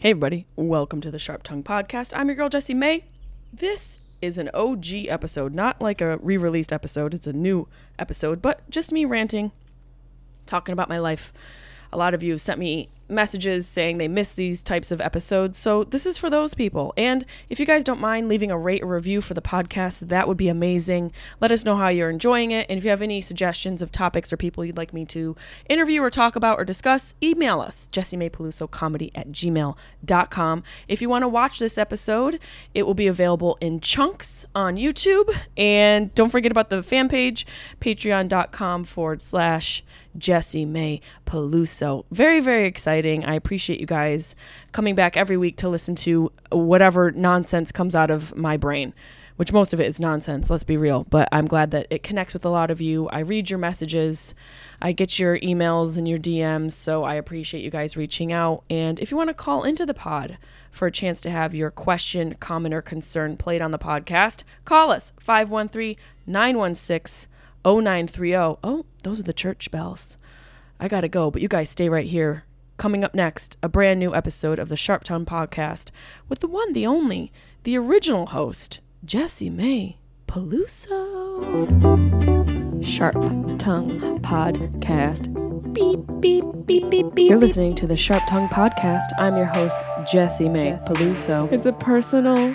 Hey everybody, welcome to the Sharp Tongue Podcast. I'm your girl, Jessimae. This is an OG episode, not like a re-released episode. It's a new episode, but just me ranting, talking about my life. A lot of you have sent me messages saying they miss these types of episodes, so this is for those people. And if you guys don't mind leaving a rate or review for the podcast, that would be amazing. Let us know how you're enjoying it, and if you have any suggestions of topics or people you'd like me to interview or talk about or discuss, email us, jessimaepelusocomedy@gmail.com. If you want to watch this episode, it will be available in chunks on YouTube, and don't forget about the fan page, patreon.com/JessimaePeluso. Very, very exciting. I appreciate you guys coming back every week to listen to whatever nonsense comes out of my brain, which most of it is nonsense, let's be real. But I'm glad that it connects with a lot of you. I read your messages. I get your emails and your DMs. So I appreciate you guys reaching out. And if you want to call into the pod for a chance to have your question, comment, or concern played on the podcast, call us 513-916-0930. Oh, those are the church bells. I gotta go, but you guys stay right here. Coming up next, a brand new episode of the Sharp Tongue Podcast with the one, the only, the original host, Jessimae Peluso. Sharp Tongue Podcast. Beep, beep, beep, beep, beep. You're listening to the Sharp Tongue Podcast. I'm your host, Jessimae Peluso. It's a personal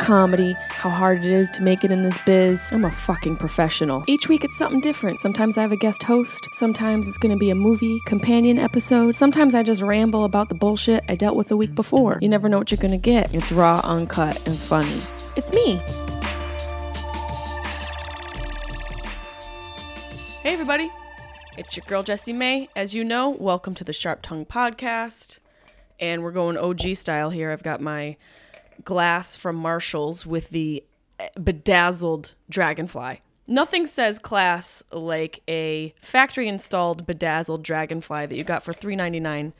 comedy, how hard it is to make it in this biz. I'm a fucking professional. Each week it's something different. Sometimes I have a guest host. Sometimes it's going to be a movie companion episode. Sometimes I just ramble about the bullshit I dealt with the week before. You never know what you're going to get. It's raw, uncut, and funny. It's me. Hey everybody, it's your girl Jessimae. As you know, welcome to the Sharp Tongue Podcast. And we're going OG style here. I've got my glass from Marshall's with the bedazzled dragonfly. Nothing says class like a factory installed bedazzled dragonfly that you got for $3.99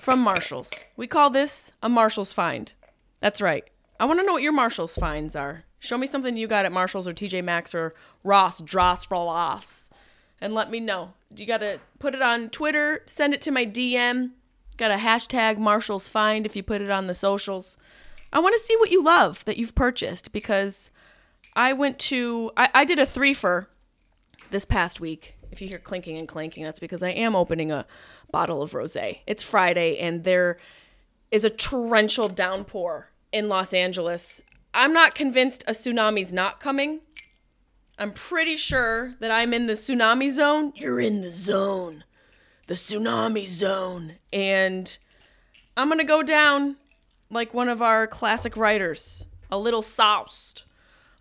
from Marshall's. We call this a Marshall's find. That's right. I want to know what your Marshall's finds are. Show me something you got at Marshall's or TJ Maxx or Ross Dress for Less, and let me know. You got to put it on Twitter, send it to my DM. Got a hashtag Marshall's find if you put it on the socials. I want to see what you love that you've purchased, because I did a threefer this past week. If you hear clinking and clanking, that's because I am opening a bottle of rosé. It's Friday and there is a torrential downpour in Los Angeles. I'm not convinced a tsunami's not coming. I'm pretty sure that I'm in the tsunami zone. You're in the zone. The tsunami zone. And I'm going to go down like one of our classic writers, a little soused.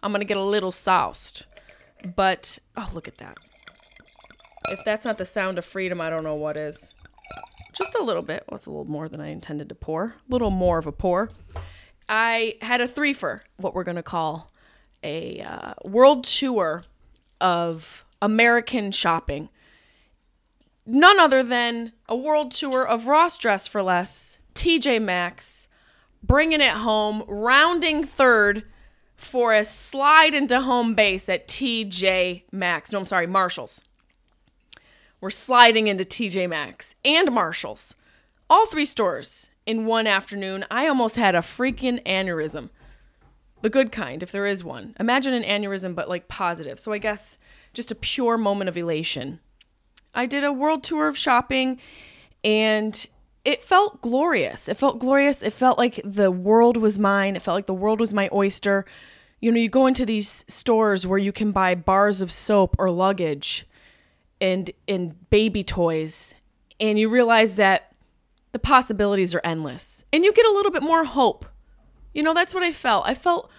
I'm going to get a little soused. But, oh, look at that. If that's not the sound of freedom, I don't know what is. Just a little bit. Well, it's a little more than I intended to pour. A little more of a pour. I had a threefer, what we're going to call a world tour of American shopping. None other than a world tour of Ross Dress for Less, TJ Maxx, bringing it home, rounding third for a slide into home base at TJ Maxx. No, I'm sorry, Marshall's. We're sliding into TJ Maxx and Marshall's. All three stores in one afternoon. I almost had a freaking aneurysm. The good kind, if there is one. Imagine an aneurysm, but like positive. So I guess just a pure moment of elation. I did a world tour of shopping and it felt glorious. It felt glorious. It felt like the world was mine. It felt like the world was my oyster. You know, you go into these stores where you can buy bars of soap or luggage, and baby toys, and you realize that the possibilities are endless, and you get a little bit more hope. You know, that's what I felt. I felt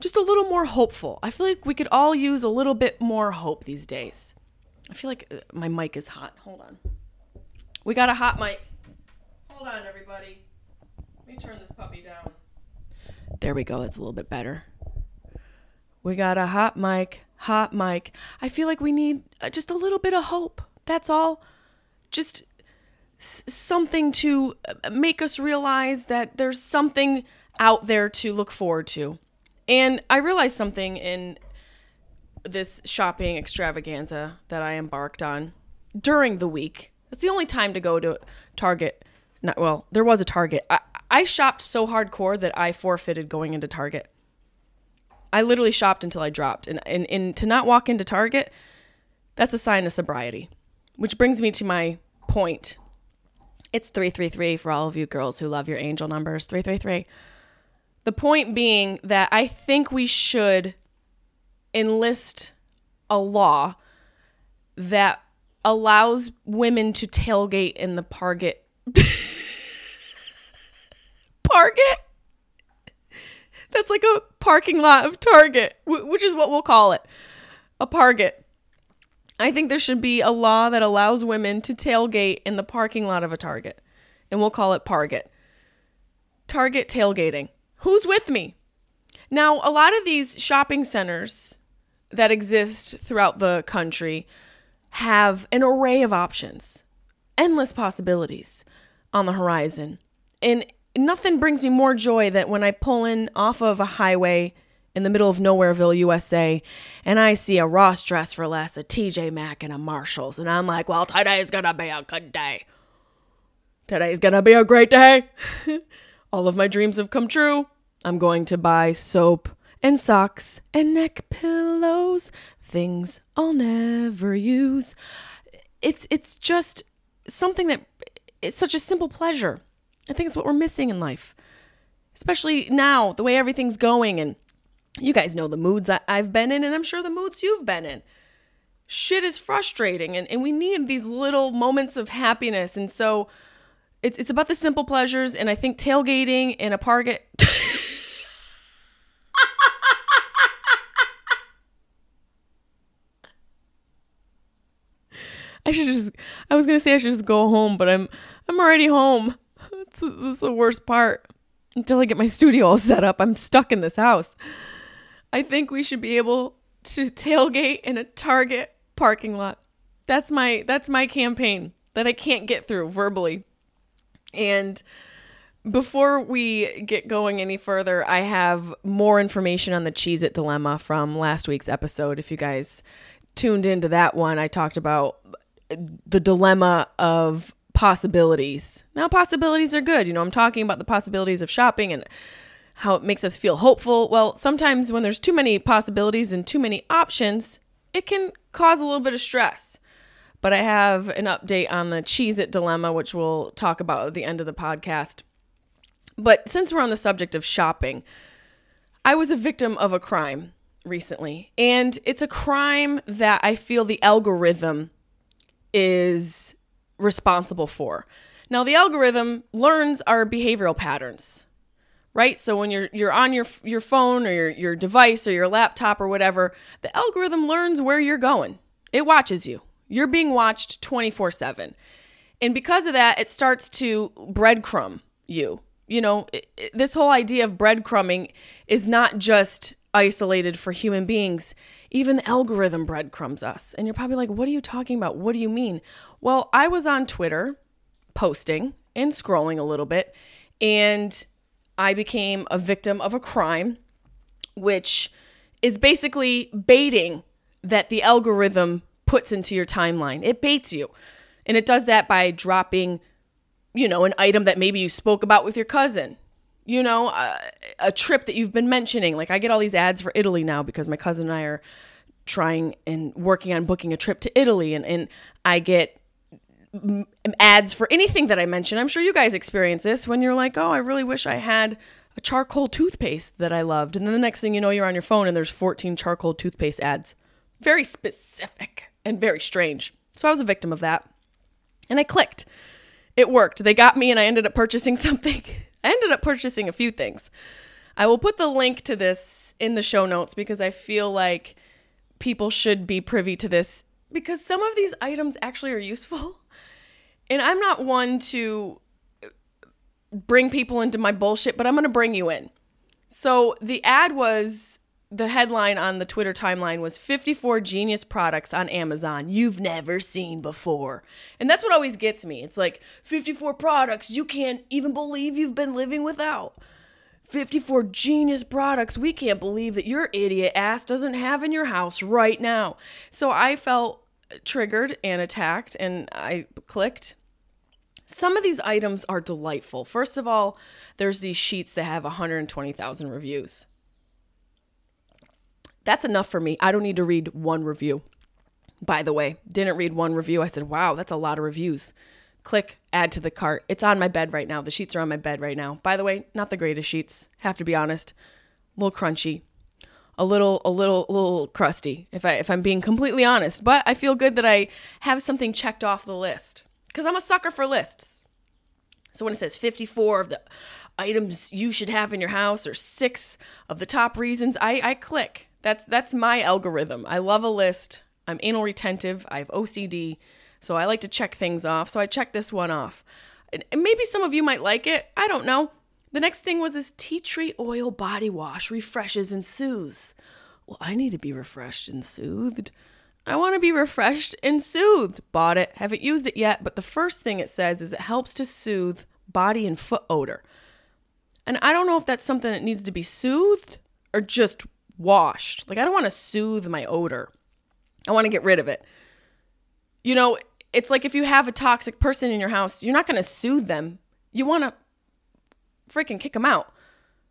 just a little more hopeful. I feel like we could all use a little bit more hope these days. I feel like my mic is hot. Hold on. We got a hot mic. Hold on, everybody. Let me turn this puppy down. There we go. That's a little bit better. We got a hot mic. Hot mic. I feel like we need just a little bit of hope. That's all. Just something to make us realize that there's something out there to look forward to. And I realized something in this shopping extravaganza that I embarked on during the week. It's the only time to go to Target. There was a Target. I shopped so hardcore that I forfeited going into Target. I literally shopped until I dropped. And to not walk into Target, that's a sign of sobriety. Which brings me to my point. It's 333 for all of you girls who love your angel numbers. 333. The point being that I think we should enlist a law that allows women to tailgate in the Target. Target? That's like a parking lot of Target, which is what we'll call it. A Target. I think there should be a law that allows women to tailgate in the parking lot of a Target. And we'll call it Target. Target tailgating. Who's with me? Now, a lot of these shopping centers that exist throughout the country have an array of options, endless possibilities on the horizon. And nothing brings me more joy than when I pull in off of a highway in the middle of Nowhereville, USA, and I see a Ross Dress for Less, a TJ Maxx, and a Marshall's. And I'm like, well, today's going to be a good day. Today's going to be a great day. All of my dreams have come true. I'm going to buy soap and socks and neck pillows, things I'll never use. It's just something that it's such a simple pleasure. I think it's what we're missing in life, especially now, the way everything's going. And you guys know the moods I've been in, and I'm sure the moods you've been in. Shit is frustrating, and we need these little moments of happiness. And so it's about the simple pleasures, and I think tailgating in a Target. I should just go home, but I'm already home. This is the worst part. Until I get my studio all set up, I'm stuck in this house. I think we should be able to tailgate in a Target parking lot. That's my campaign that I can't get through verbally. And before we get going any further, I have more information on the Cheez-It dilemma from last week's episode. If you guys tuned into that one, I talked about the dilemma of possibilities. Now, possibilities are good. You know, I'm talking about the possibilities of shopping and how it makes us feel hopeful. Well, sometimes when there's too many possibilities and too many options, it can cause a little bit of stress. But I have an update on the Cheez-It dilemma, which we'll talk about at the end of the podcast. But since we're on the subject of shopping, I was a victim of a crime recently. And it's a crime that I feel the algorithm is responsible for. Now, the algorithm learns our behavioral patterns, right? So when you're on your phone or your device or your laptop or whatever, the algorithm learns where you're going. It watches you. You're being watched 24/7. And because of that, it starts to breadcrumb you. You know, this whole idea of breadcrumbing is not just isolated for human beings. Even the algorithm breadcrumbs us. And you're probably like, what are you talking about? What do you mean? Well, I was on Twitter posting and scrolling a little bit, and I became a victim of a crime, which is basically baiting that the algorithm puts into your timeline. It baits you. And it does that by dropping, you know, an item that maybe you spoke about with your cousin, you know, a trip that you've been mentioning. Like, I get all these ads for Italy now because my cousin and I are trying and working on booking a trip to Italy. And I get ads for anything that I mention. I'm sure you guys experience this when you're like, oh, I really wish I had a charcoal toothpaste that I loved. And then the next thing you know, you're on your phone and there's 14 charcoal toothpaste ads. Very specific and very strange. So I was a victim of that. And I clicked. It worked. They got me and I ended up purchasing something. I ended up purchasing a few things. I will put the link to this in the show notes because I feel like people should be privy to this because some of these items actually are useful. And I'm not one to bring people into my bullshit, but I'm going to bring you in. So the ad was, the headline on the Twitter timeline was 54 genius products on Amazon you've never seen before. And that's what always gets me. It's like 54 products you can't even believe you've been living without. 54 genius products we can't believe that your idiot ass doesn't have in your house right now. So I felt triggered and attacked and I clicked. Some of these items are delightful. First of all, there's these sheets that have 120,000 reviews. That's enough for me. I don't need to read one review. By the way, didn't read one review. I said, wow, that's a lot of reviews. Click, add to the cart. It's on my bed right now. The sheets are on my bed right now. By the way, not the greatest sheets. Have to be honest. A little crunchy. A little crusty, if I'm being completely honest. But I feel good that I have something checked off the list. Because I'm a sucker for lists. So when it says 54 of the items you should have in your house or 6 of the top reasons, I click. That's my algorithm. I love a list. I'm anal retentive. I have OCD. So I like to check things off. So I checked this one off. And maybe some of you might like it. I don't know. The next thing was this tea tree oil body wash refreshes and soothes. Well, I need to be refreshed and soothed. I want to be refreshed and soothed. Bought it. Haven't used it yet. But the first thing it says is it helps to soothe body and foot odor. And I don't know if that's something that needs to be soothed or just washed. Like, I don't want to soothe my odor. I want to get rid of it. You know, it's like if you have a toxic person in your house, you're not going to soothe them. You want to freaking kick them out.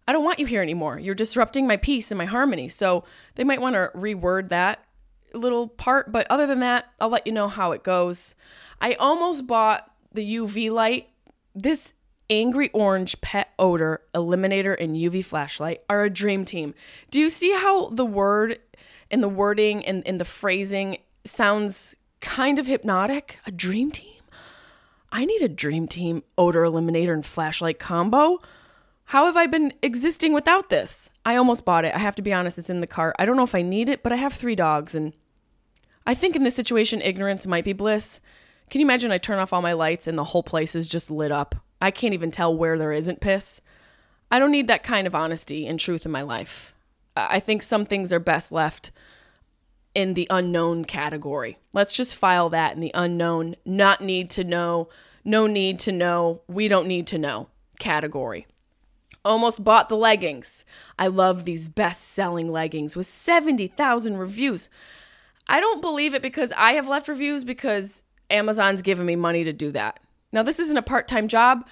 I don't want you here anymore. You're disrupting my peace and my harmony. So they might want to reword that little part. But other than that, I'll let you know how it goes. I almost bought the UV light. This angry orange pet odor eliminator and UV flashlight are a dream team. Do you see how the word and the wording and the phrasing sounds kind of hypnotic? A dream team? I need a dream team odor eliminator and flashlight combo. How have I been existing without this? I almost bought it. I have to be honest, it's in the cart. I don't know if I need it, but I have 3 dogs, and I think in this situation, ignorance might be bliss. Can you imagine I turn off all my lights and the whole place is just lit up? I can't even tell where there isn't piss. I don't need that kind of honesty and truth in my life. I think some things are best left in the unknown category. Let's just file that in the unknown, not need to know, no need to know, we don't need to know category. Almost bought the leggings. I love these best-selling leggings with 70,000 reviews. I don't believe it because I have left reviews because Amazon's given me money to do that. Now, this isn't a part-time job.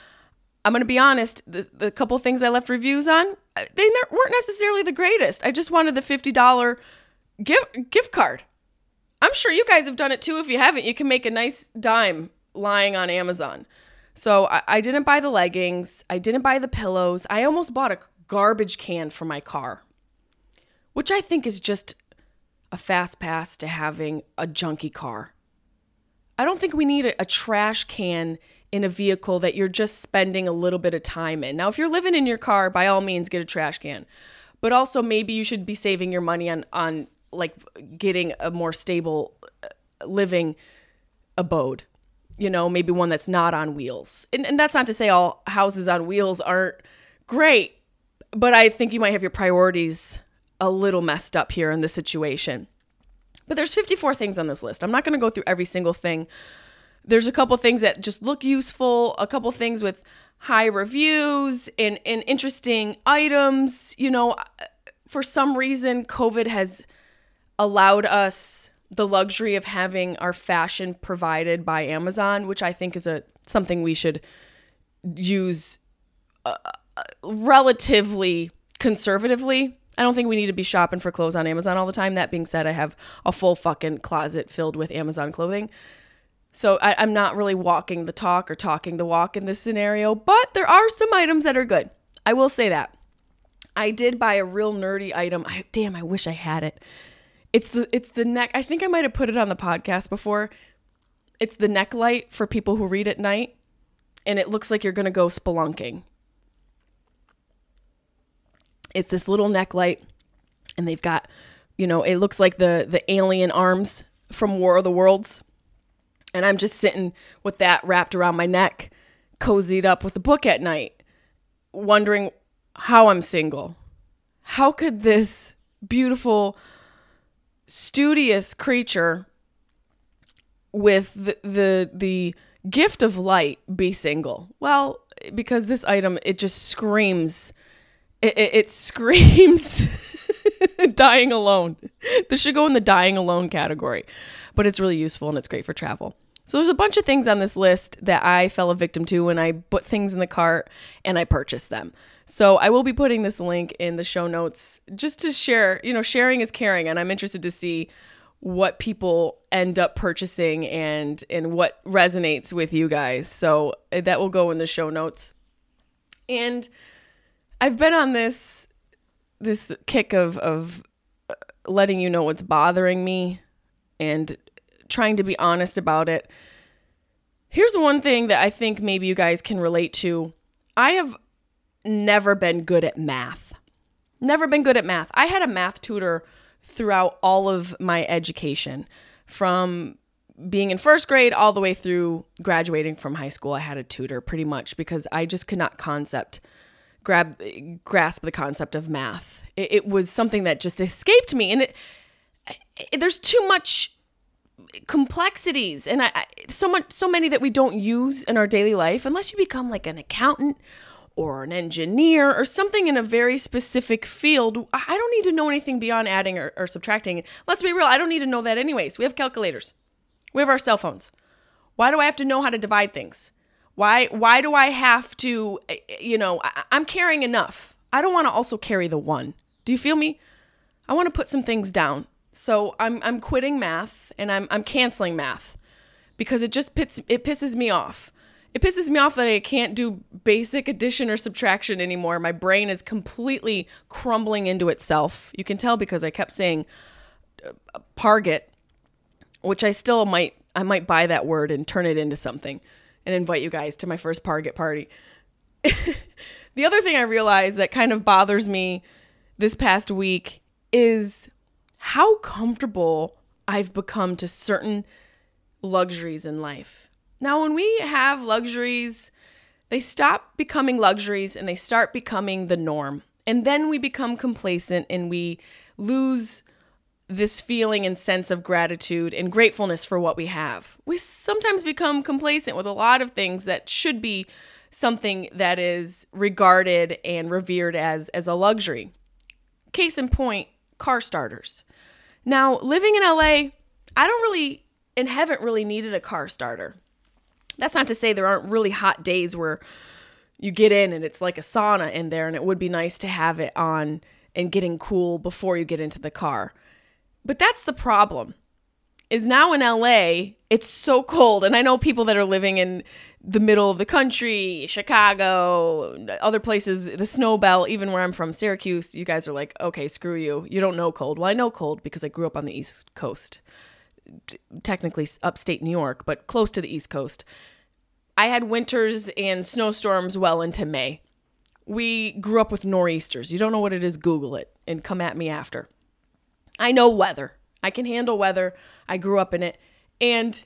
I'm going to be honest, the couple things I left reviews on, they weren't necessarily the greatest. I just wanted the $50 gift card. I'm sure you guys have done it too. If you haven't, you can make a nice dime lying on Amazon. So I didn't buy the leggings. I didn't buy the pillows. I almost bought a garbage can for my car, which I think is just a fast pass to having a junky car. I don't think we need a trash can in a vehicle that you're just spending a little bit of time in. Now, if you're living in your car, by all means, get a trash can. But also maybe you should be saving your money on like getting a more stable living abode. You know, maybe one that's not on wheels. And that's not to say all houses on wheels aren't great, but I think you might have your priorities a little messed up here in this situation. But there's 54 things on this list. I'm not going to go through every single thing. There's a couple things that just look useful, a couple things with high reviews and interesting items. You know, for some reason, COVID has allowed us the luxury of having our fashion provided by Amazon, which I think is something we should use relatively conservatively. I don't think we need to be shopping for clothes on Amazon all the time. That being said, I have a full fucking closet filled with Amazon clothing. So I'm not really walking the talk or talking the walk in this scenario, but there are some items that are good. I will say that. I did buy a real nerdy item. Damn, I wish I had it. It's the neck. I think I might have put it on the podcast before. It's the neck light for people who read at night, and it looks like you're going to go spelunking. It's this little neck light, and they've got, you know, it looks like the alien arms from War of the Worlds. And I'm just sitting with that wrapped around my neck, cozied up with a book at night, wondering how I'm single. How could this beautiful, studious creature with the gift of light be single? Well, because this item, it just screams, it screams dying alone. This should go in the dying alone category, but it's really useful and it's great for travel. So there's a bunch of things on this list that I fell a victim to when I put things in the cart and I purchased them. So I will be putting this link in the show notes just to share, you know, sharing is caring. And I'm interested to see what people end up purchasing and what resonates with you guys. So that will go in the show notes. And I've been on this kick of letting you know what's bothering me and trying to be honest about it. Here's one thing that I think maybe you guys can relate to. I have never been good at math. Never been good at math. I had a math tutor throughout all of my education, from being in first grade all the way through graduating from high school. I had a tutor pretty much because I just could not grasp the concept of math. It was something that just escaped me, and there's too much complexities and so many that we don't use in our daily life unless you become like an accountant or an engineer or something in a very specific field. I don't need to know anything beyond adding or subtracting. Let's be real. I don't need to know that anyways. We have calculators. We have our cell phones. Why do I have to know how to divide things? Why do I have to, you know, I'm carrying enough. I don't want to also carry the one. Do you feel me? I want to put some things down. So I'm quitting math and I'm canceling math because it pisses me off. It pisses me off that I can't do basic addition or subtraction anymore. My brain is completely crumbling into itself. You can tell because I kept saying Target, which I still might buy that word and turn it into something and invite you guys to my first Target party. The other thing I realized that kind of bothers me this past week is how comfortable I've become to certain luxuries in life. Now, when we have luxuries, they stop becoming luxuries and they start becoming the norm. And then we become complacent and we lose this feeling and sense of gratitude and gratefulness for what we have. We sometimes become complacent with a lot of things that should be something that is regarded and revered as a luxury. Case in point, car starters. Now, living in LA, I don't really and haven't really needed a car starter. That's not to say there aren't really hot days where you get in and it's like a sauna in there and it would be nice to have it on and getting cool before you get into the car. But that's the problem, is now in LA, it's so cold. And I know people that are living in the middle of the country, Chicago, other places, the snow belt, even where I'm from, Syracuse, you guys are like, okay, screw you. You don't know cold. Well, I know cold because I grew up on the East Coast. Technically upstate New York, but close to the East Coast. I had winters and snowstorms well into May. We grew up with nor'easters. You don't know what it is, Google it and come at me after. I know weather. I can handle weather. I grew up in it. And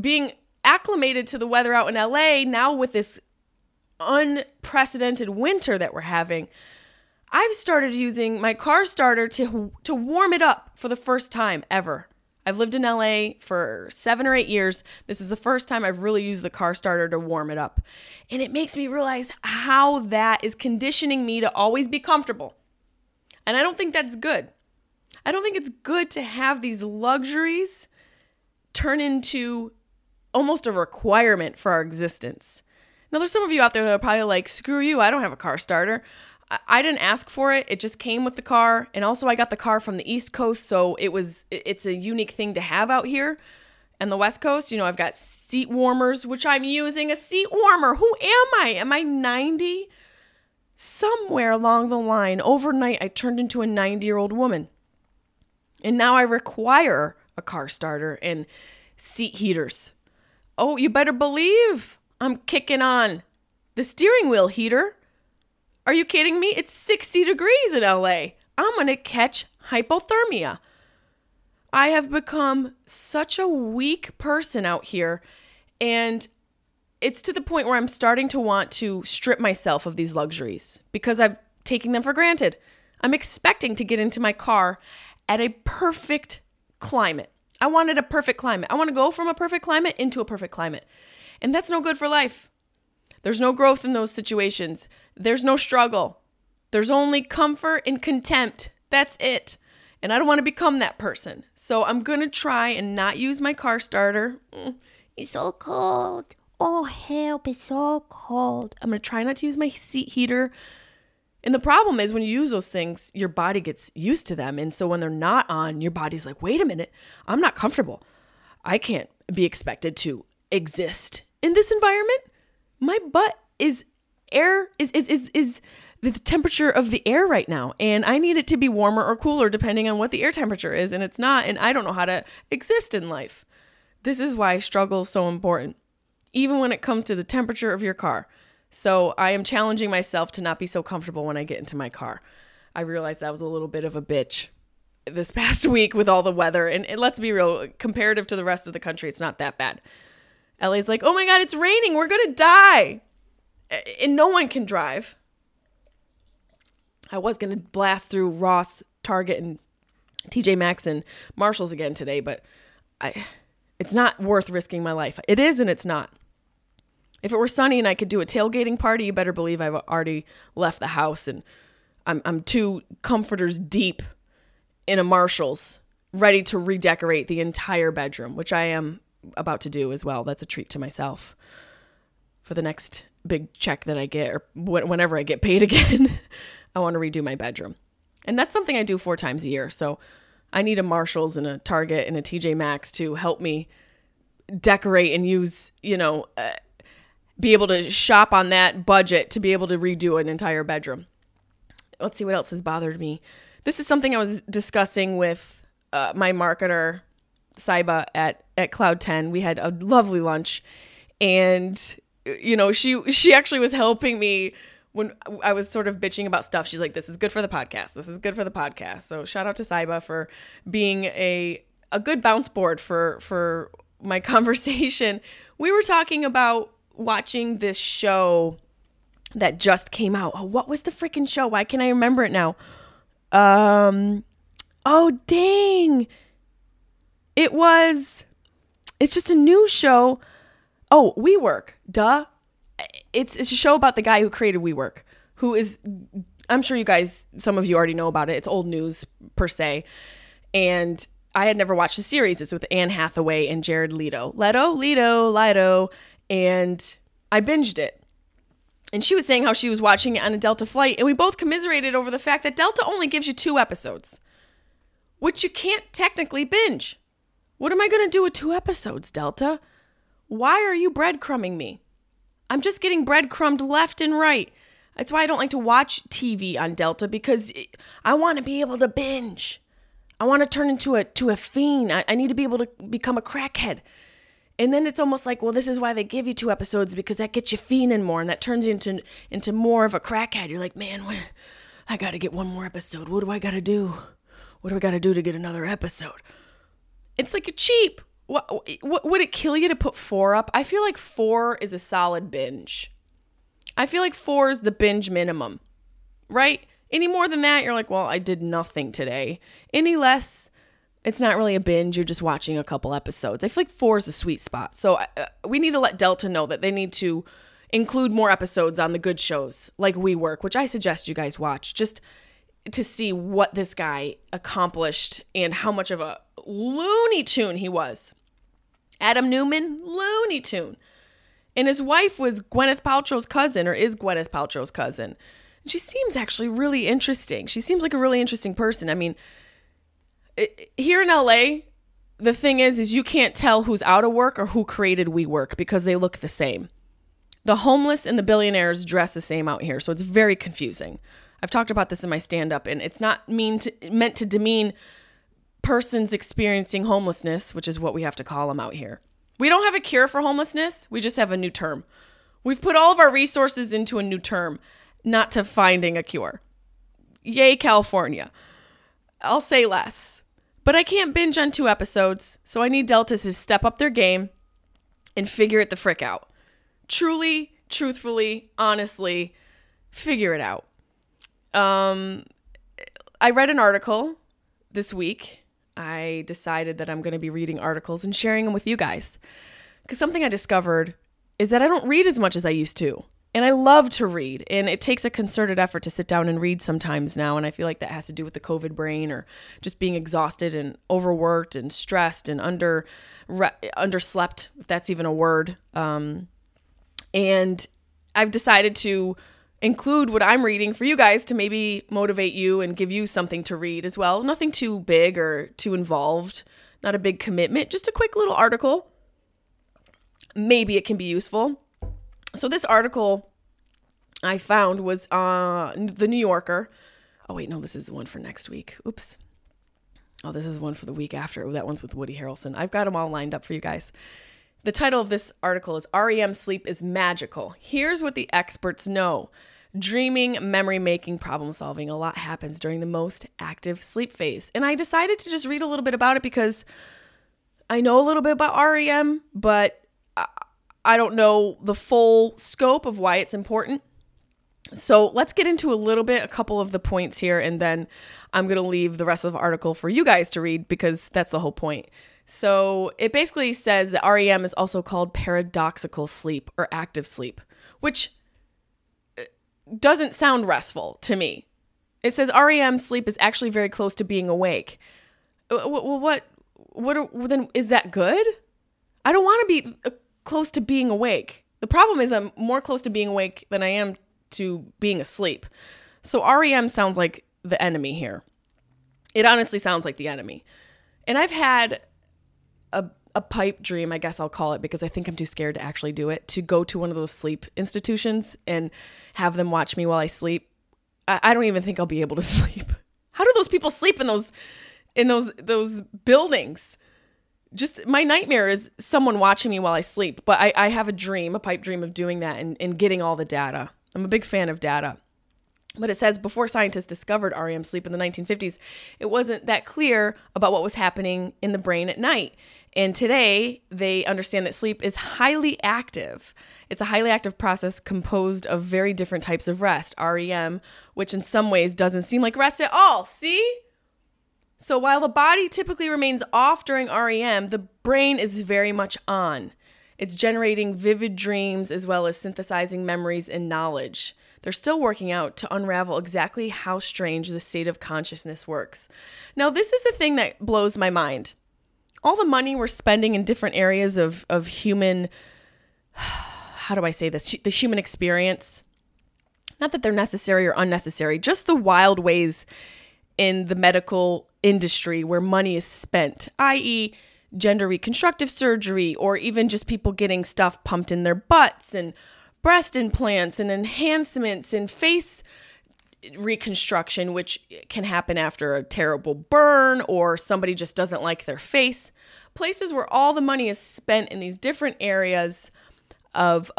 being acclimated to the weather out in LA, now with this unprecedented winter that we're having, I've started using my car starter to warm it up for the first time ever. I've lived in LA for 7 or 8 years. This is the first time I've really used the car starter to warm it up. And it makes me realize how that is conditioning me to always be comfortable. And I don't think that's good. I don't think it's good to have these luxuries turn into almost a requirement for our existence. Now, there's some of you out there that are probably like, screw you, I don't have a car starter. I didn't ask for it. It just came with the car. And also I got the car from the East Coast. So it's a unique thing to have out here. And the West Coast, you know, I've got seat warmers, which I'm using a seat warmer. Who am I? Am I 90? Somewhere along the line, overnight, I turned into a 90-year-old woman. And now I require a car starter and seat heaters. Oh, you better believe I'm kicking on the steering wheel heater. Are you kidding me? It's 60 degrees in LA. I'm going to catch hypothermia. I have become such a weak person out here, and it's to the point where I'm starting to want to strip myself of these luxuries because I'm taking them for granted. I'm expecting to get into my car at a perfect climate. I wanted a perfect climate. I want to go from a perfect climate into a perfect climate. And that's no good for life. There's no growth in those situations. There's no struggle. There's only comfort and contempt. That's it. And I don't want to become that person. So I'm going to try and not use my car starter. It's so cold. Oh, help. It's so cold. I'm going to try not to use my seat heater. And the problem is when you use those things, your body gets used to them. And so when they're not on, your body's like, wait a minute, I'm not comfortable. I can't be expected to exist in this environment. My butt is air, is the temperature of the air right now. And I need it to be warmer or cooler depending on what the air temperature is. And it's not. And I don't know how to exist in life. This is why struggle is so important, even when it comes to the temperature of your car. So I am challenging myself to not be so comfortable when I get into my car. I realized I was a little bit of a bitch this past week with all the weather. And let's be real, comparative to the rest of the country, it's not that bad. LA's like, oh my God, it's raining. We're going to die. And no one can drive. I was going to blast through Ross, Target, and TJ Maxx and Marshall's again today, but it's not worth risking my life. It is and it's not. If it were sunny and I could do a tailgating party, you better believe I've already left the house and I'm two comforters deep in a Marshall's, ready to redecorate the entire bedroom, which I am about to do as well. That's a treat to myself for the next big check that I get or whenever I get paid again. I want to redo my bedroom. And that's something I do 4 times a year. So I need a Marshall's and a Target and a TJ Maxx to help me decorate and use, be able to shop on that budget to be able to redo an entire bedroom. Let's see what else has bothered me. This is something I was discussing with my marketer, Saiba, at Cloud 10. We had a lovely lunch and, she actually was helping me when I was sort of bitching about stuff. She's like, this is good for the podcast. This is good for the podcast. So shout out to Saiba for being a good bounce board for my conversation. We were talking about watching this show that just came out. Oh, what was the freaking show? Why can't I remember it now? Oh, dang. It's just a new show. Oh, WeWork. Duh. It's a show about the guy who created WeWork, who is, I'm sure some of you already know about it. It's old news per se. And I had never watched the series. It's with Anne Hathaway and Jared Leto. Leto. And I binged it. And she was saying how she was watching it on a Delta flight. And we both commiserated over the fact that Delta only gives you 2 episodes, which you can't technically binge. What am I going to do with 2 episodes, Delta? Why are you breadcrumbing me? I'm just getting breadcrumbed left and right. That's why I don't like to watch TV on Delta, because I want to be able to binge. I want to turn into a fiend. I need to be able to become a crackhead. And then it's almost like, well, this is why they give you 2 episodes, because that gets you fiending more and that turns you into more of a crackhead. You're like, man, I got to get 1 more episode. What do I got to do? What do I got to do to get another episode? It's like you're cheap. What would it kill you to put 4 up? I feel like 4 is a solid binge. I feel like 4 is the binge minimum, right? Any more than that, you're like, well, I did nothing today. Any less, it's not really a binge. You're just watching a couple episodes. I feel like 4 is a sweet spot. So we need to let Delta know that they need to include more episodes on the good shows like WeWork, which I suggest you guys watch just to see what this guy accomplished and how much of a Looney Tune he was. Adam Newman, Looney Tune. And his wife was Gwyneth Paltrow's cousin, or is Gwyneth Paltrow's cousin. And she seems actually really interesting. She seems like a really interesting person. I mean, here in LA, the thing is you can't tell who's out of work or who created WeWork because they look the same. The homeless and the billionaires dress the same out here. So it's very confusing. I've talked about this in my stand-up, and it's not meant to demean persons experiencing homelessness, which is what we have to call them out here. We don't have a cure for homelessness. We just have a new term. We've put all of our resources into a new term, not to finding a cure. Yay, California. I'll say less. But I can't binge on 2 episodes, so I need Delta to step up their game and figure it the frick out. Truly, truthfully, honestly, figure it out. I read an article this week. I decided that I'm going to be reading articles and sharing them with you guys. Because something I discovered is that I don't read as much as I used to. And I love to read. And it takes a concerted effort to sit down and read sometimes now. And I feel like that has to do with the COVID brain or just being exhausted and overworked and stressed and underslept, if that's even a word. And I've decided to include what I'm reading for you guys to maybe motivate you and give you something to read as well. Nothing too big or too involved. Not a big commitment. Just a quick little article. Maybe it can be useful. So this article I found was the New Yorker. Oh, wait, no, this is the one for next week. Oops. Oh, this is one for the week after. Oh, that one's with Woody Harrelson. I've got them all lined up for you guys. The title of this article is R.E.M. Sleep is Magical. Here's what the experts know. Dreaming, memory making, problem solving. A lot happens during the most active sleep phase. And I decided to just read a little bit about it because I know a little bit about R.E.M., but I don't know the full scope of why it's important. So let's get into a couple of the points here, and then I'm going to leave the rest of the article for you guys to read because that's the whole point. So it basically says that REM is also called paradoxical sleep or active sleep, which doesn't sound restful to me. It says REM sleep is actually very close to being awake. Well, then is that good? I don't want to be close to being awake. The problem is I'm more close to being awake than I am to being asleep. So REM sounds like the enemy here. It honestly sounds like the enemy. And I've had a pipe dream, I guess I'll call it, because I think I'm too scared to actually do it, to go to one of those sleep institutions and have them watch me while I sleep. I don't even think I'll be able to sleep. How do those people sleep in those buildings? Just my nightmare is someone watching me while I sleep. But I have a pipe dream of doing that and getting all the data. I'm a big fan of data. But it says before scientists discovered REM sleep in the 1950s, it wasn't that clear about what was happening in the brain at night. And today they understand that sleep is highly active. It's a highly active process composed of very different types of rest, REM, which in some ways doesn't seem like rest at all. See? So while the body typically remains off during REM, the brain is very much on. It's generating vivid dreams as well as synthesizing memories and knowledge. They're still working out to unravel exactly how strange the state of consciousness works. Now, this is the thing that blows my mind. All the money we're spending in different areas of human, how do I say this? The human experience. Not that they're necessary or unnecessary, just the wild ways in the medical industry where money is spent, i.e., gender reconstructive surgery, or even just people getting stuff pumped in their butts and breast implants and enhancements and face reconstruction, which can happen after a terrible burn or somebody just doesn't like their face. Places where all the money is spent in these different areas of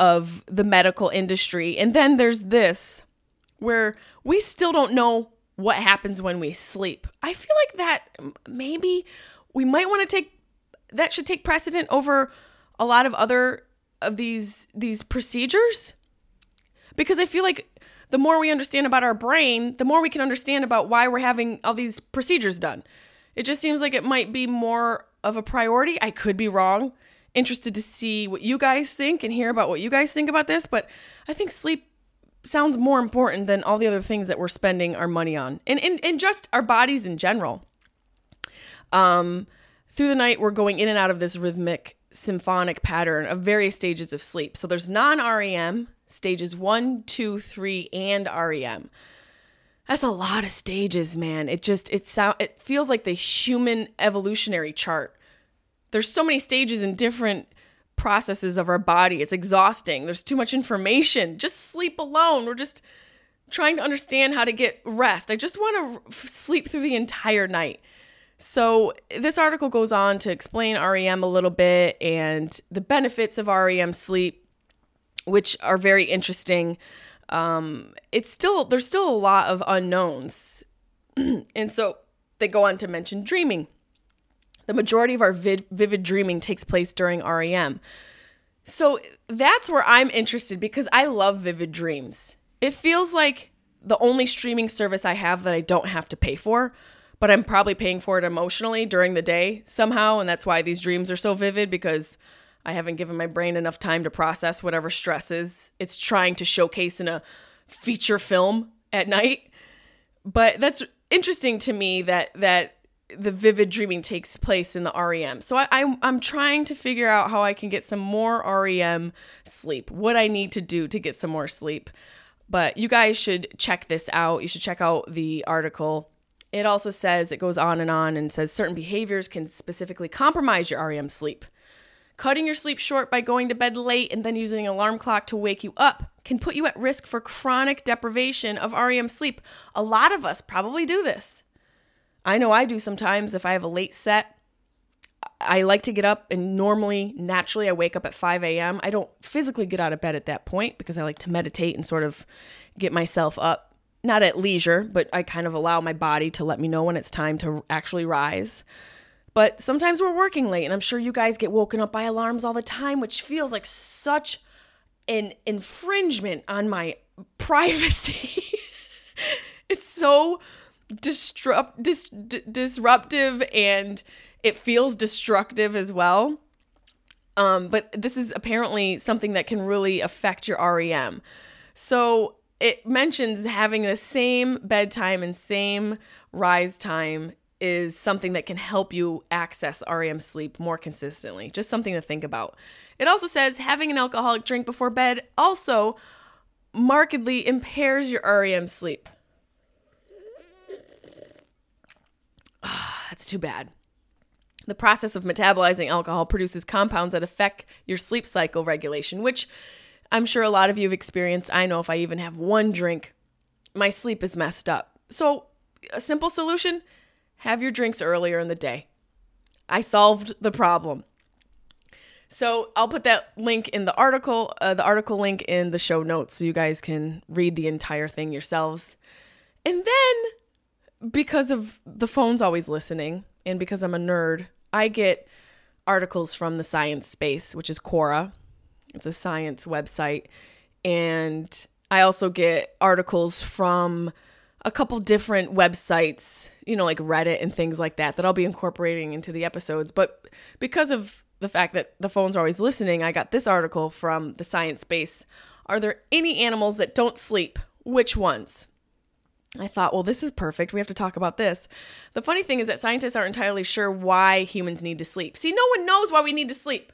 the medical industry. And then there's this where we still don't know what happens when we sleep. I feel like that maybe we might want to take precedent over a lot of other of these procedures, because I feel like the more we understand about our brain, the more we can understand about why we're having all these procedures done. It just seems like it might be more of a priority. I could be wrong. Interested to see what you guys think and hear about what you guys think about this, but I think sleep sounds more important than all the other things that we're spending our money on and just our bodies in general. Through the night, we're going in and out of this rhythmic symphonic pattern of various stages of sleep. So there's non-REM, stages 1, 2, 3, and REM. That's a lot of stages, man. It feels like the human evolutionary chart. There's so many stages in different processes of our body. It's exhausting. There's too much information. Just sleep alone. We're just trying to understand how to get rest. I just want to sleep through the entire night. So this article goes on to explain REM a little bit and the benefits of REM sleep, which are very interesting. There's still a lot of unknowns. And so they go on to mention dreaming. The majority of our vivid dreaming takes place during REM. So that's where I'm interested because I love vivid dreams. It feels like the only streaming service I have that I don't have to pay for, but I'm probably paying for it emotionally during the day somehow, and that's why these dreams are so vivid, because I haven't given my brain enough time to process whatever stresses it's trying to showcase in a feature film at night. But that's interesting to me that the vivid dreaming takes place in the REM. So I'm trying to figure out how I can get some more REM sleep, what I need to do to get some more sleep. But you guys should check this out. You should check out the article. It also says, it goes on and says certain behaviors can specifically compromise your REM sleep. Cutting your sleep short by going to bed late and then using an alarm clock to wake you up can put you at risk for chronic deprivation of REM sleep. A lot of us probably do this. I know I do sometimes. If I have a late set, I like to get up, and naturally I wake up at 5 a.m. I don't physically get out of bed at that point because I like to meditate and sort of get myself up. Not at leisure, but I kind of allow my body to let me know when it's time to actually rise. But sometimes we're working late, and I'm sure you guys get woken up by alarms all the time, which feels like such an infringement on my privacy. It's so disruptive, and it feels destructive as well. But this is apparently something that can really affect your REM. So it mentions having the same bedtime and same rise time is something that can help you access REM sleep more consistently. Just something to think about. It also says having an alcoholic drink before bed also markedly impairs your REM sleep. That's too bad. The process of metabolizing alcohol produces compounds that affect your sleep cycle regulation, which I'm sure a lot of you have experienced. I know if I even have one drink, my sleep is messed up. So a simple solution: have your drinks earlier in the day. I solved the problem. So I'll put that link in the article link in the show notes so you guys can read the entire thing yourselves. And then, because of the phone's always listening and because I'm a nerd, I get articles from the Science Space, which is Quora. It's a science website. And I also get articles from a couple different websites, like Reddit and things like that I'll be incorporating into the episodes. But because of the fact that the phones are always listening, I got this article from the Science Space. Are there any animals that don't sleep? Which ones? I thought, well, this is perfect. We have to talk about this. The funny thing is that scientists aren't entirely sure why humans need to sleep. See, no one knows why we need to sleep.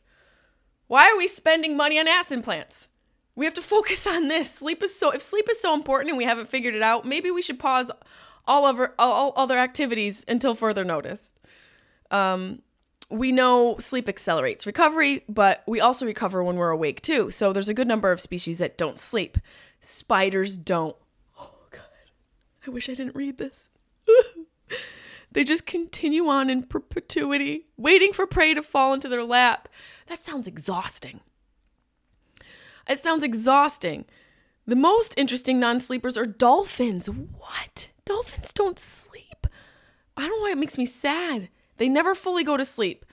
Why are we spending money on ass implants? We have to focus on this. If sleep is so important and we haven't figured it out, maybe we should pause all other activities until further notice. We know sleep accelerates recovery, but we also recover when we're awake too. So there's a good number of species that don't sleep. Spiders don't. Oh God, I wish I didn't read this. They just continue on in perpetuity, waiting for prey to fall into their lap. That sounds exhausting. It sounds exhausting. The most interesting non-sleepers are dolphins. What? Dolphins don't sleep? I don't know why it makes me sad. They never fully go to sleep.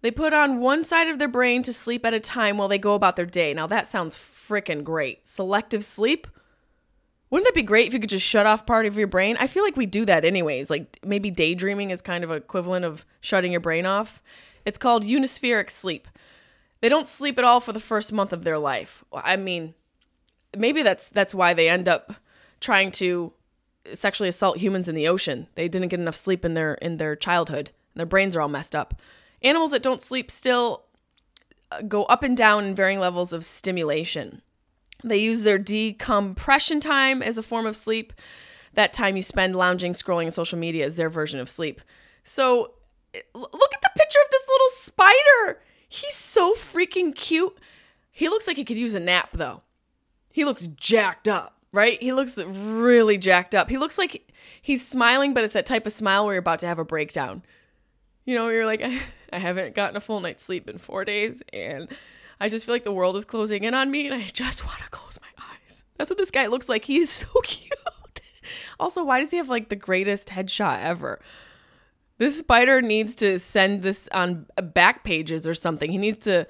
They put on one side of their brain to sleep at a time while they go about their day. Now that sounds freaking great. Selective sleep? Wouldn't that be great if you could just shut off part of your brain? I feel like we do that anyways. Like maybe daydreaming is kind of equivalent of shutting your brain off. It's called unispheric sleep. They don't sleep at all for the first month of their life. I mean, maybe that's why they end up trying to sexually assault humans in the ocean. They didn't get enough sleep in their childhood, and their brains are all messed up. Animals that don't sleep still go up and down in varying levels of stimulation. They use their decompression time as a form of sleep. That time you spend lounging, scrolling, and social media is their version of sleep. So look at the picture of this little spider. He's so freaking cute. He looks like he could use a nap, though. He looks jacked up, right? He looks really jacked up. He looks like he's smiling, but it's that type of smile where you're about to have a breakdown. you know, you're like, I haven't gotten a full night's sleep in 4 days, and I just feel like the world is closing in on me, and I just want to close my eyes. That's what this guy looks like. He is so cute. Also, why does he have, like, the greatest headshot ever? This spider needs to send this on back pages or something. He needs to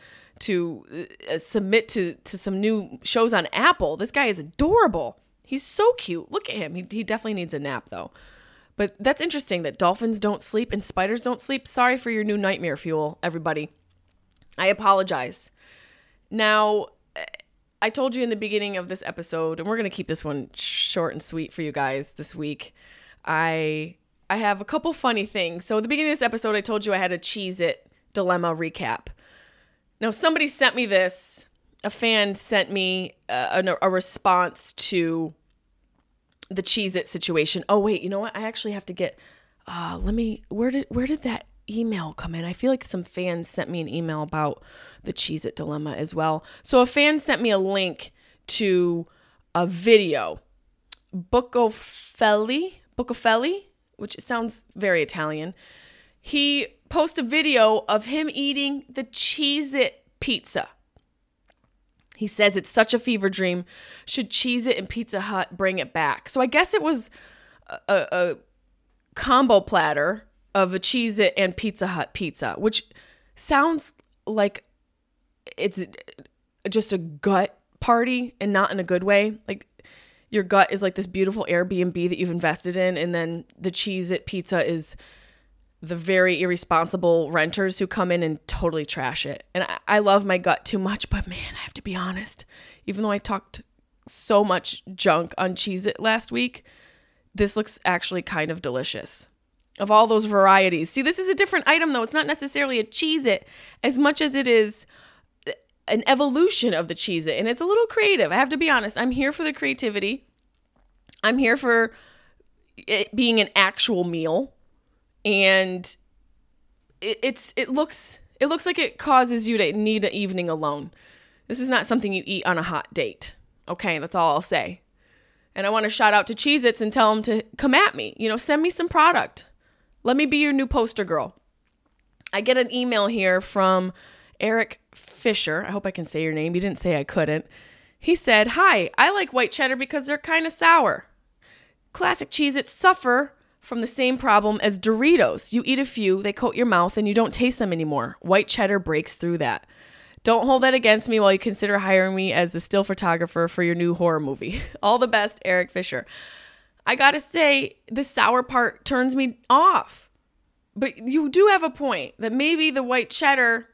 submit to some new shows on Apple. This guy is adorable. He's so cute. Look at him. He definitely needs a nap, though. But that's interesting that dolphins don't sleep and spiders don't sleep. Sorry for your new nightmare fuel, everybody. I apologize. Now, I told you in the beginning of this episode, and we're going to keep this one short and sweet for you guys this week. I have a couple funny things. So at the beginning of this episode, I told you I had a Cheez-It dilemma recap. Now, somebody sent me this. A fan sent me a response to the Cheez-It situation. Oh, wait, you know what? I actually have to get, where did that email come in? I feel like some fans sent me an email about the Cheez-It dilemma as well. So a fan sent me a link to a video. Bocofelli, which sounds very Italian. He posted a video of him eating the Cheez-It pizza. He says it's such a fever dream. Should Cheez-It and Pizza Hut bring it back? So I guess it was a combo platter of a Cheez-It and Pizza Hut pizza, which sounds like it's just a gut party and not in a good way. Like your gut is like this beautiful Airbnb that you've invested in, and then the Cheez-It pizza is the very irresponsible renters who come in and totally trash it. And I love my gut too much, but man, I have to be honest. Even though I talked so much junk on Cheez-It last week, this looks actually kind of delicious. Of all those varieties. See, this is a different item though. It's not necessarily a Cheez-It as much as it is an evolution of the Cheez-It. And it's a little creative. I have to be honest. I'm here for the creativity. I'm here for it being an actual meal. And it looks like it causes you to need an evening alone. This is not something you eat on a hot date. Okay, that's all I'll say. And I want to shout out to Cheez-Its and tell them to come at me. You know, send me some product. Let me be your new poster girl. I get an email here from Eric Fisher. I hope I can say your name. You didn't say I couldn't. He said, "Hi, I like white cheddar because they're kind of sour. Classic Cheez-Its suffer from the same problem as Doritos. You eat a few, they coat your mouth, and you don't taste them anymore. White cheddar breaks through that. Don't hold that against me while you consider hiring me as the still photographer for your new horror movie. All the best, Eric Fisher." I gotta say, the sour part turns me off. But you do have a point that maybe the white cheddar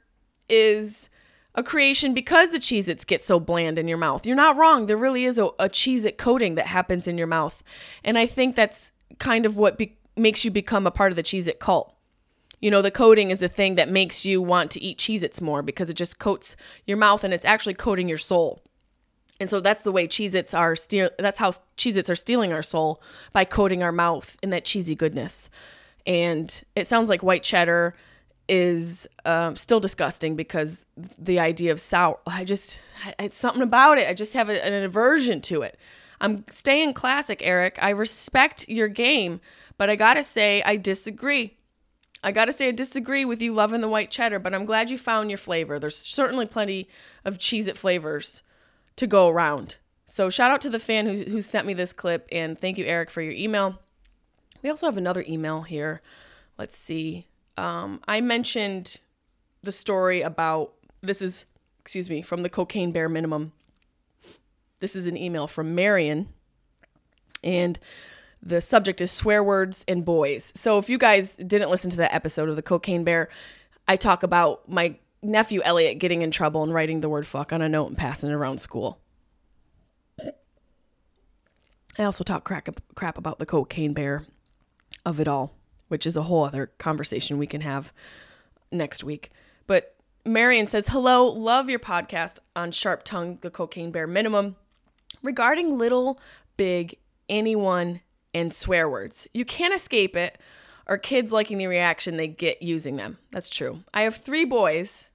is a creation because the Cheez-Its get so bland in your mouth. You're not wrong. There really is a Cheez-It coating that happens in your mouth. And I think that's kind of what makes you become a part of the Cheez-It cult. You know, the coating is the thing that makes you want to eat Cheez-Its more because it just coats your mouth and it's actually coating your soul. And so that's the way Cheez-Its are that's how Cheez-Its are stealing our soul, by coating our mouth in that cheesy goodness. And it sounds like white cheddar is still disgusting because the idea of sour, it's something about it. I just have an aversion to it. I'm staying classic, Eric. I respect your game, but I gotta say I disagree. I gotta say I disagree with you loving the white cheddar, but I'm glad you found your flavor. There's certainly plenty of Cheez-It flavors to go around. So shout out to the fan who sent me this clip, and thank you, Eric, for your email. We also have another email here. Let's see. I mentioned the story about, from the Cocaine Bear Minimum. This is an email from Marion, and the subject is swear words and boys. So if you guys didn't listen to that episode of the Cocaine Bear, I talk about my nephew Elliot getting in trouble and writing the word fuck on a note and passing it around school. I also talk crap about the Cocaine Bear of it all, which is a whole other conversation we can have next week. But Marion says, "Hello, love your podcast on Sharp Tongue, the Cocaine Bear Minimum. Regarding little, big, anyone, and swear words, you can't escape it, or kids liking the reaction they get using them." That's true. I have 3 boys,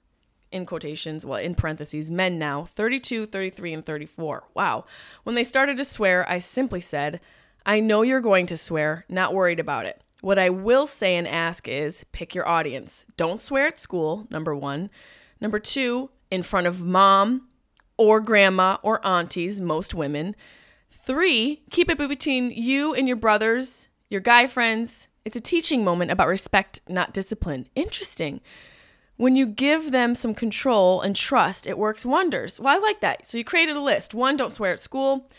in quotations, well, in parentheses, men now, 32, 33, and 34. Wow. When they started to swear, I simply said, "I know you're going to swear, not worried about it. What I will say and ask is pick your audience. Don't swear at school, number one. Number two, in front of mom or grandma or aunties, most women. Three, keep it between you and your brothers, your guy friends. It's a teaching moment about respect, not discipline. Interesting. When you give them some control and trust, it works wonders. Well, I like that. So you created a list. One, don't swear at school.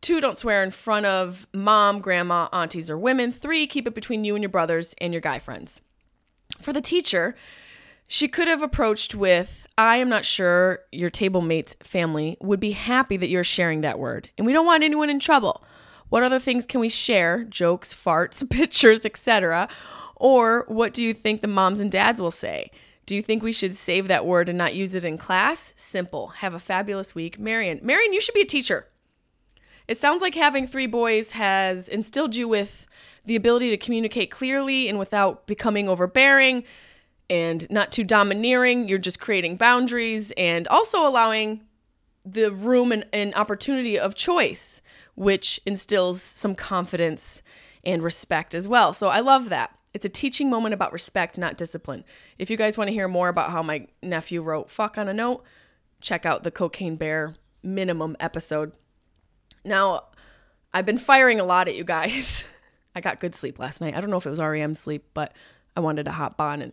Two, don't swear in front of mom, grandma, aunties, or women. Three, keep it between you and your brothers and your guy friends. For the teacher, she could have approached with, I am not sure your table mate's family would be happy that you're sharing that word. And we don't want anyone in trouble. What other things can we share? Jokes, farts, pictures, etc. Or what do you think the moms and dads will say? Do you think we should save that word and not use it in class? Simple. Have a fabulous week. Marion. Marion, you should be a teacher. It sounds like having three boys has instilled you with the ability to communicate clearly and without becoming overbearing and not too domineering. You're just creating boundaries and also allowing the room and opportunity of choice, which instills some confidence and respect as well. So I love that. It's a teaching moment about respect, not discipline. If you guys want to hear more about how my nephew wrote fuck on a note, check out the Cocaine Bear minimum episode. Now, I've been firing a lot at you guys. I got good sleep last night. I don't know if it was R.E.M. sleep, but I wanted to hop on and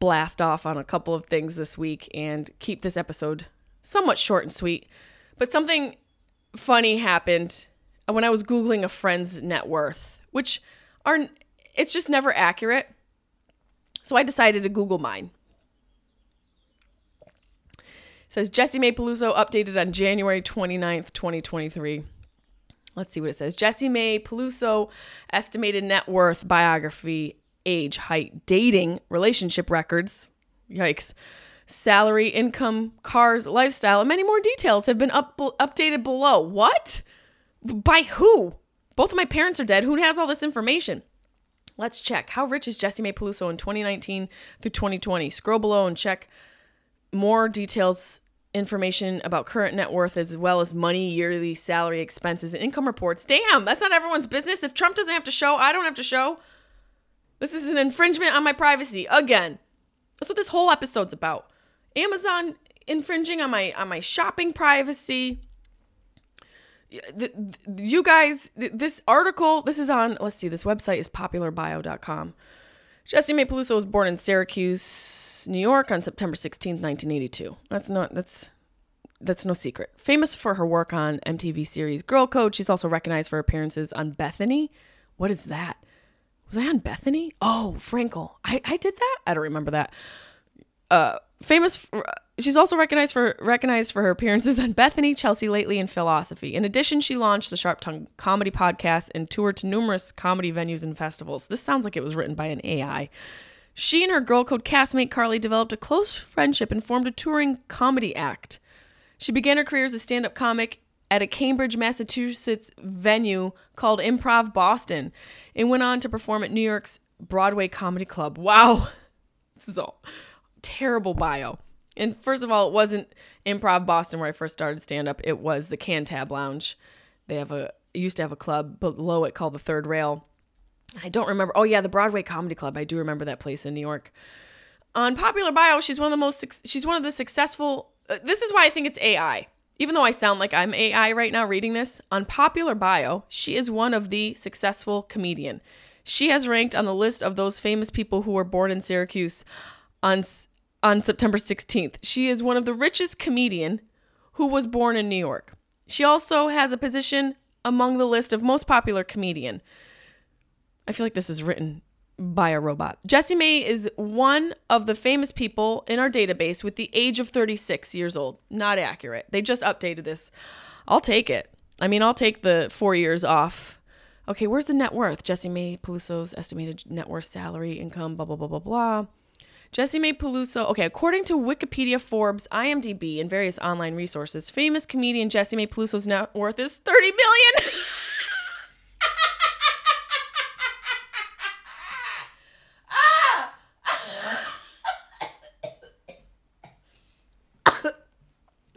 blast off on a couple of things this week and keep this episode somewhat short and sweet. But something funny happened when I was Googling a friend's net worth, which it's just never accurate. So I decided to Google mine. It says Jessimae Peluso updated on January 29th, 2023. Let's see what it says. Jessimae Peluso estimated net worth, biography, age, height, dating, relationship records, yikes, salary, income, cars, lifestyle, and many more details have been updated below. What? By who? Both of my parents are dead. Who has all this information? Let's check. How rich is Jessimae Peluso in 2019 through 2020? Scroll below and check more details. Information about current net worth as well as money, yearly salary, expenses, and income reports. Damn, that's not everyone's business. If Trump doesn't have to show, I don't have to show. This is an infringement on my privacy. Again, that's what this whole episode's about. Amazon infringing on my shopping privacy. You guys, this article, this is on, let's see, this website is popularbio.com. Jessimae Peluso was born in Syracuse, New York on September 16th, 1982. That's no secret. Famous for her work on MTV series Girl Code. She's also recognized for appearances on Bethany. What is that? Was I on Bethany? Oh, Frankel. I did that? I don't remember that. She's also recognized for her appearances on Bethany, Chelsea Lately, and Philosophy. In addition, she launched the Sharp Tongue Comedy Podcast and toured to numerous comedy venues and festivals. This sounds like it was written by an AI. She and her Girl Code castmate Carly developed a close friendship and formed a touring comedy act. She began her career as a stand-up comic at a Cambridge, Massachusetts venue called Improv Boston and went on to perform at New York's Broadway Comedy Club. Wow. This is all terrible bio. And first of all, it wasn't Improv Boston where I first started stand-up. It was the Cantab Lounge. They used to have a club below it called the Third Rail. I don't remember. Oh, yeah, the Broadway Comedy Club. I do remember that place in New York. On Popular Bio, she's one of the successful... this is why I think it's AI. Even though I sound like I'm AI right now reading this, on Popular Bio, she is one of the successful comedian. She has ranked on the list of those famous people who were born in Syracuse on September 16th. She is one of the richest comedian who was born in New York. She also has a position among the list of most popular comedian. I feel like this is written by a robot. Jessimae is one of the famous people in our database with the age of 36 years old. Not accurate. They just updated this. I'll take it. I mean, I'll take the 4 years off. Okay, where's the net worth? Jessimae Peluso's estimated net worth, salary, income, blah, blah, blah, blah, blah. Jessimae Peluso, okay, according to Wikipedia, Forbes, IMDb, and various online resources, famous comedian Jessimae Peluso's net worth is $30 million.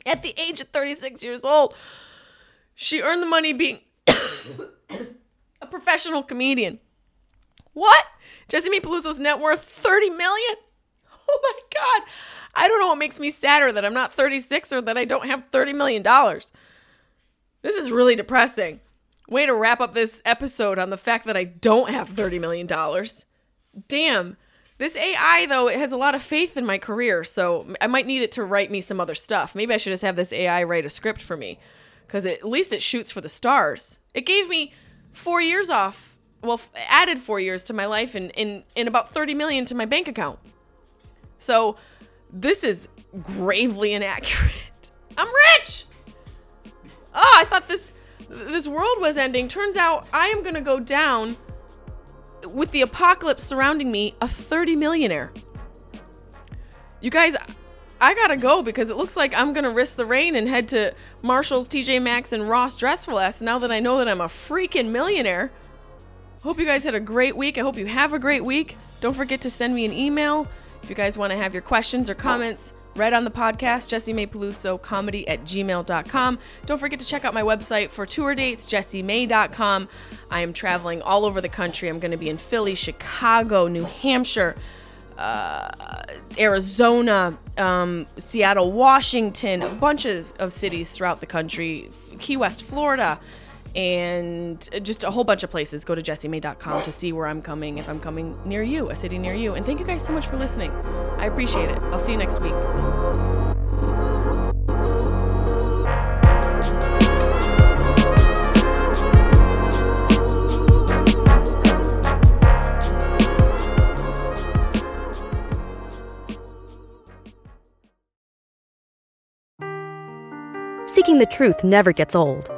At the age of 36 years old, she earned the money being a professional comedian. What? Jessimae Peluso's net worth $30 million? Oh my God. I don't know what makes me sadder, that I'm not 36 or that I don't have $30 million. This is really depressing. Way to wrap up this episode on the fact that I don't have $30 million. Damn. This AI, though, it has a lot of faith in my career, so I might need it to write me some other stuff. Maybe I should just have this AI write a script for me, because at least it shoots for the stars. It gave me 4 years off, well, added 4 years to my life and about $30 million to my bank account. So this is gravely inaccurate. I'm rich! Oh, I thought this world was ending. Turns out I am going to go down with the apocalypse surrounding me, a 30 millionaire. You guys, I gotta go because it looks like I'm gonna risk the rain and head to Marshall's, TJ Maxx, and Ross Dress for Less now that I know that I'm a freaking millionaire. Hope you guys had a great week. I hope you have a great week. Don't forget to send me an email if you guys want to have your questions or comments read on the podcast, jessimaepelusocomedy@gmail.com. Don't forget to check out my website for tour dates, jessimae.com. I am traveling all over the country. I'm going to be in Philly, Chicago, New Hampshire, Arizona, Seattle, Washington, a bunch of cities throughout the country, Key West, Florida, and just a whole bunch of places. Go to jessimae.com to see where I'm coming, if I'm coming near you, a city near you. And thank you guys so much for listening. I appreciate it. I'll see you next week. Seeking the truth never gets old.